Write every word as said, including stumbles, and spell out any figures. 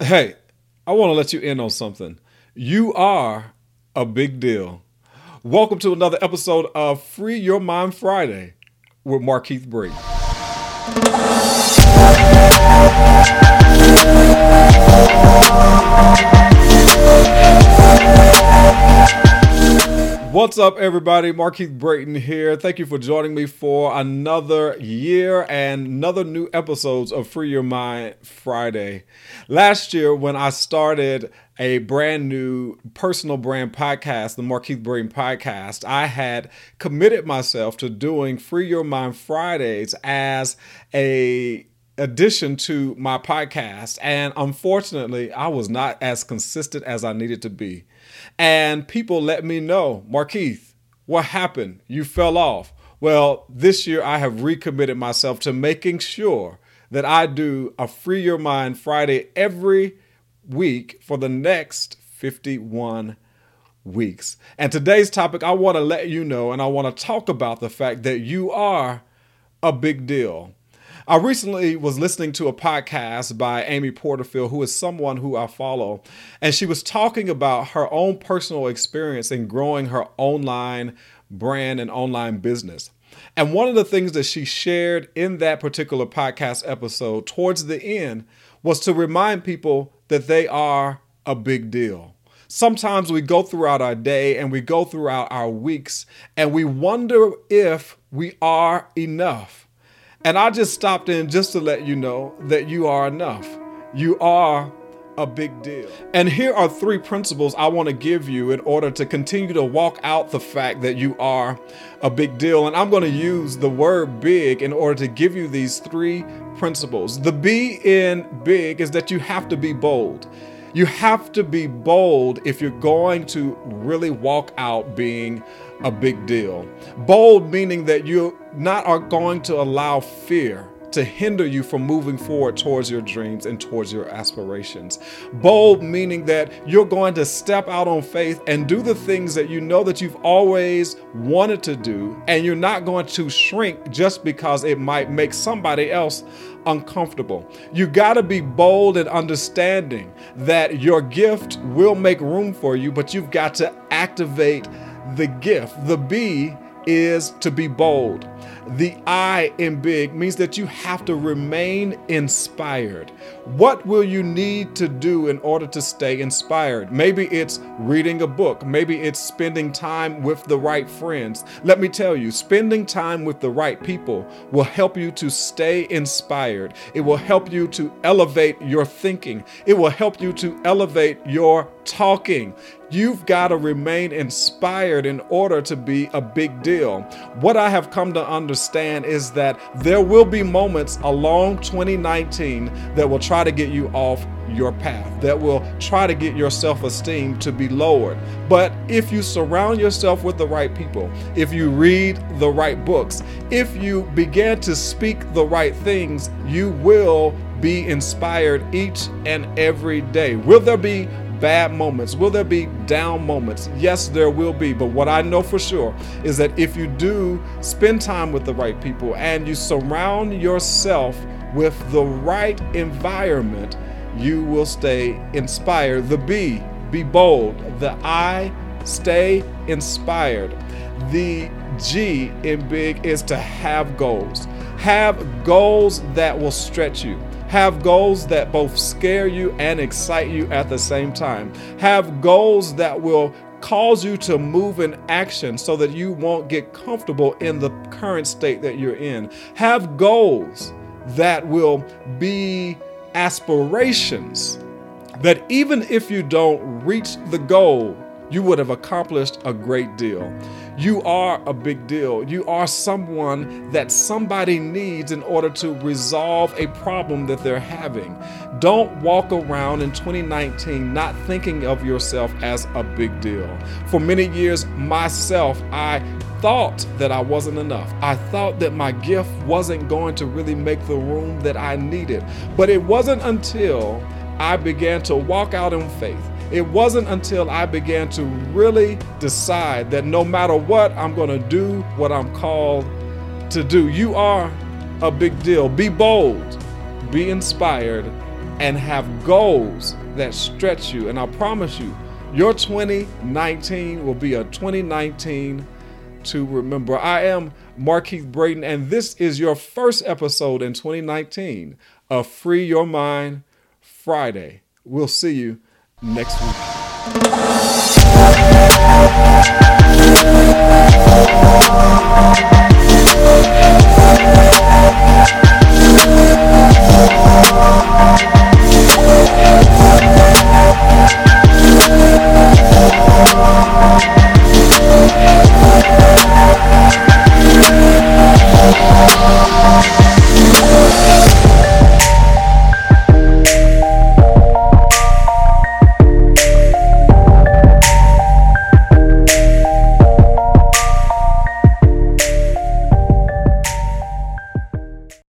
Hey, I want to let you in on something. You are a big deal. Welcome to another episode of Free Your Mind Friday with Markeith Brayton. What's up, everybody? Markeith Brayton here. Thank you for joining me for another year and another new episodes of Free Your Mind Friday. Last year, when I started a brand new personal brand podcast, the Markeith Brayton Podcast, I had committed myself to doing Free Your Mind Fridays as a addition to my podcast. And unfortunately, I was not as consistent as I needed to be. And people let me know, Markeith, what happened? You fell off. Well, this year I have recommitted myself to making sure that I do a Free Your Mind Friday every week for the next fifty-one weeks. And today's topic, I want to let you know, and I want to talk about the fact that you are a big deal. I recently was listening to a podcast by Amy Porterfield, who is someone who I follow, and she was talking about her own personal experience in growing her online brand and online business. And one of the things that she shared in that particular podcast episode towards the end was to remind people that they are a big deal. Sometimes we go throughout our day and we go throughout our weeks and we wonder if we are enough. And I just stopped in just to let you know that you are enough. You are a big deal. And here are three principles I want to give you in order to continue to walk out the fact that you are a big deal. And I'm going to use the word big in order to give you these three principles. The B in big is that you have to be bold. You have to be bold if you're going to really walk out being a big deal. Bold meaning that you not are going to allow fear to hinder you from moving forward towards your dreams and towards your aspirations. Bold meaning that you're going to step out on faith and do the things that you know that you've always wanted to do, and you're not going to shrink just because it might make somebody else uncomfortable. You got to be bold and understanding that your gift will make room for you, but you've got to activate the gift. The B is to be bold. The I in big means that you have to remain inspired. What will you need to do in order to stay inspired? Maybe it's reading a book. Maybe it's spending time with the right friends. Let me tell you, spending time with the right people will help you to stay inspired. It will help you to elevate your thinking. It will help you to elevate your talking. You've got to remain inspired in order to be a big deal. What I have come to understand is that there will be moments along twenty nineteen that will try to get you off your path, that will try to get your self-esteem to be lowered. But if you surround yourself with the right people, if you read the right books, if you begin to speak the right things, you will be inspired each and every day. Will there be bad moments? Will there be down moments? Yes, there will be. But what I know for sure is that if you do spend time with the right people and you surround yourself with the right environment, you will stay inspired. The B, be bold. The I, stay inspired. The G in big is to have goals. Have goals that will stretch you. Have goals that both scare you and excite you at the same time. Have goals that will cause you to move in action so that you won't get comfortable in the current state that you're in. Have goals that will be aspirations that even if you don't reach the goal, you would have accomplished a great deal. You are a big deal. You are someone that somebody needs in order to resolve a problem that they're having. Don't walk around in twenty nineteen not thinking of yourself as a big deal. For many years, myself, I thought that I wasn't enough. I thought that my gift wasn't going to really make the room that I needed. But it wasn't until I began to walk out in faith. It wasn't until I began to really decide that no matter what, I'm going to do what I'm called to do. You are a big deal. Be bold, be inspired, and have goals that stretch you. And I promise you, your twenty nineteen will be a twenty nineteen to remember. I am Markeith Brayton, and this is your first episode in twenty nineteen of Free Your Mind Friday. We'll see you next week.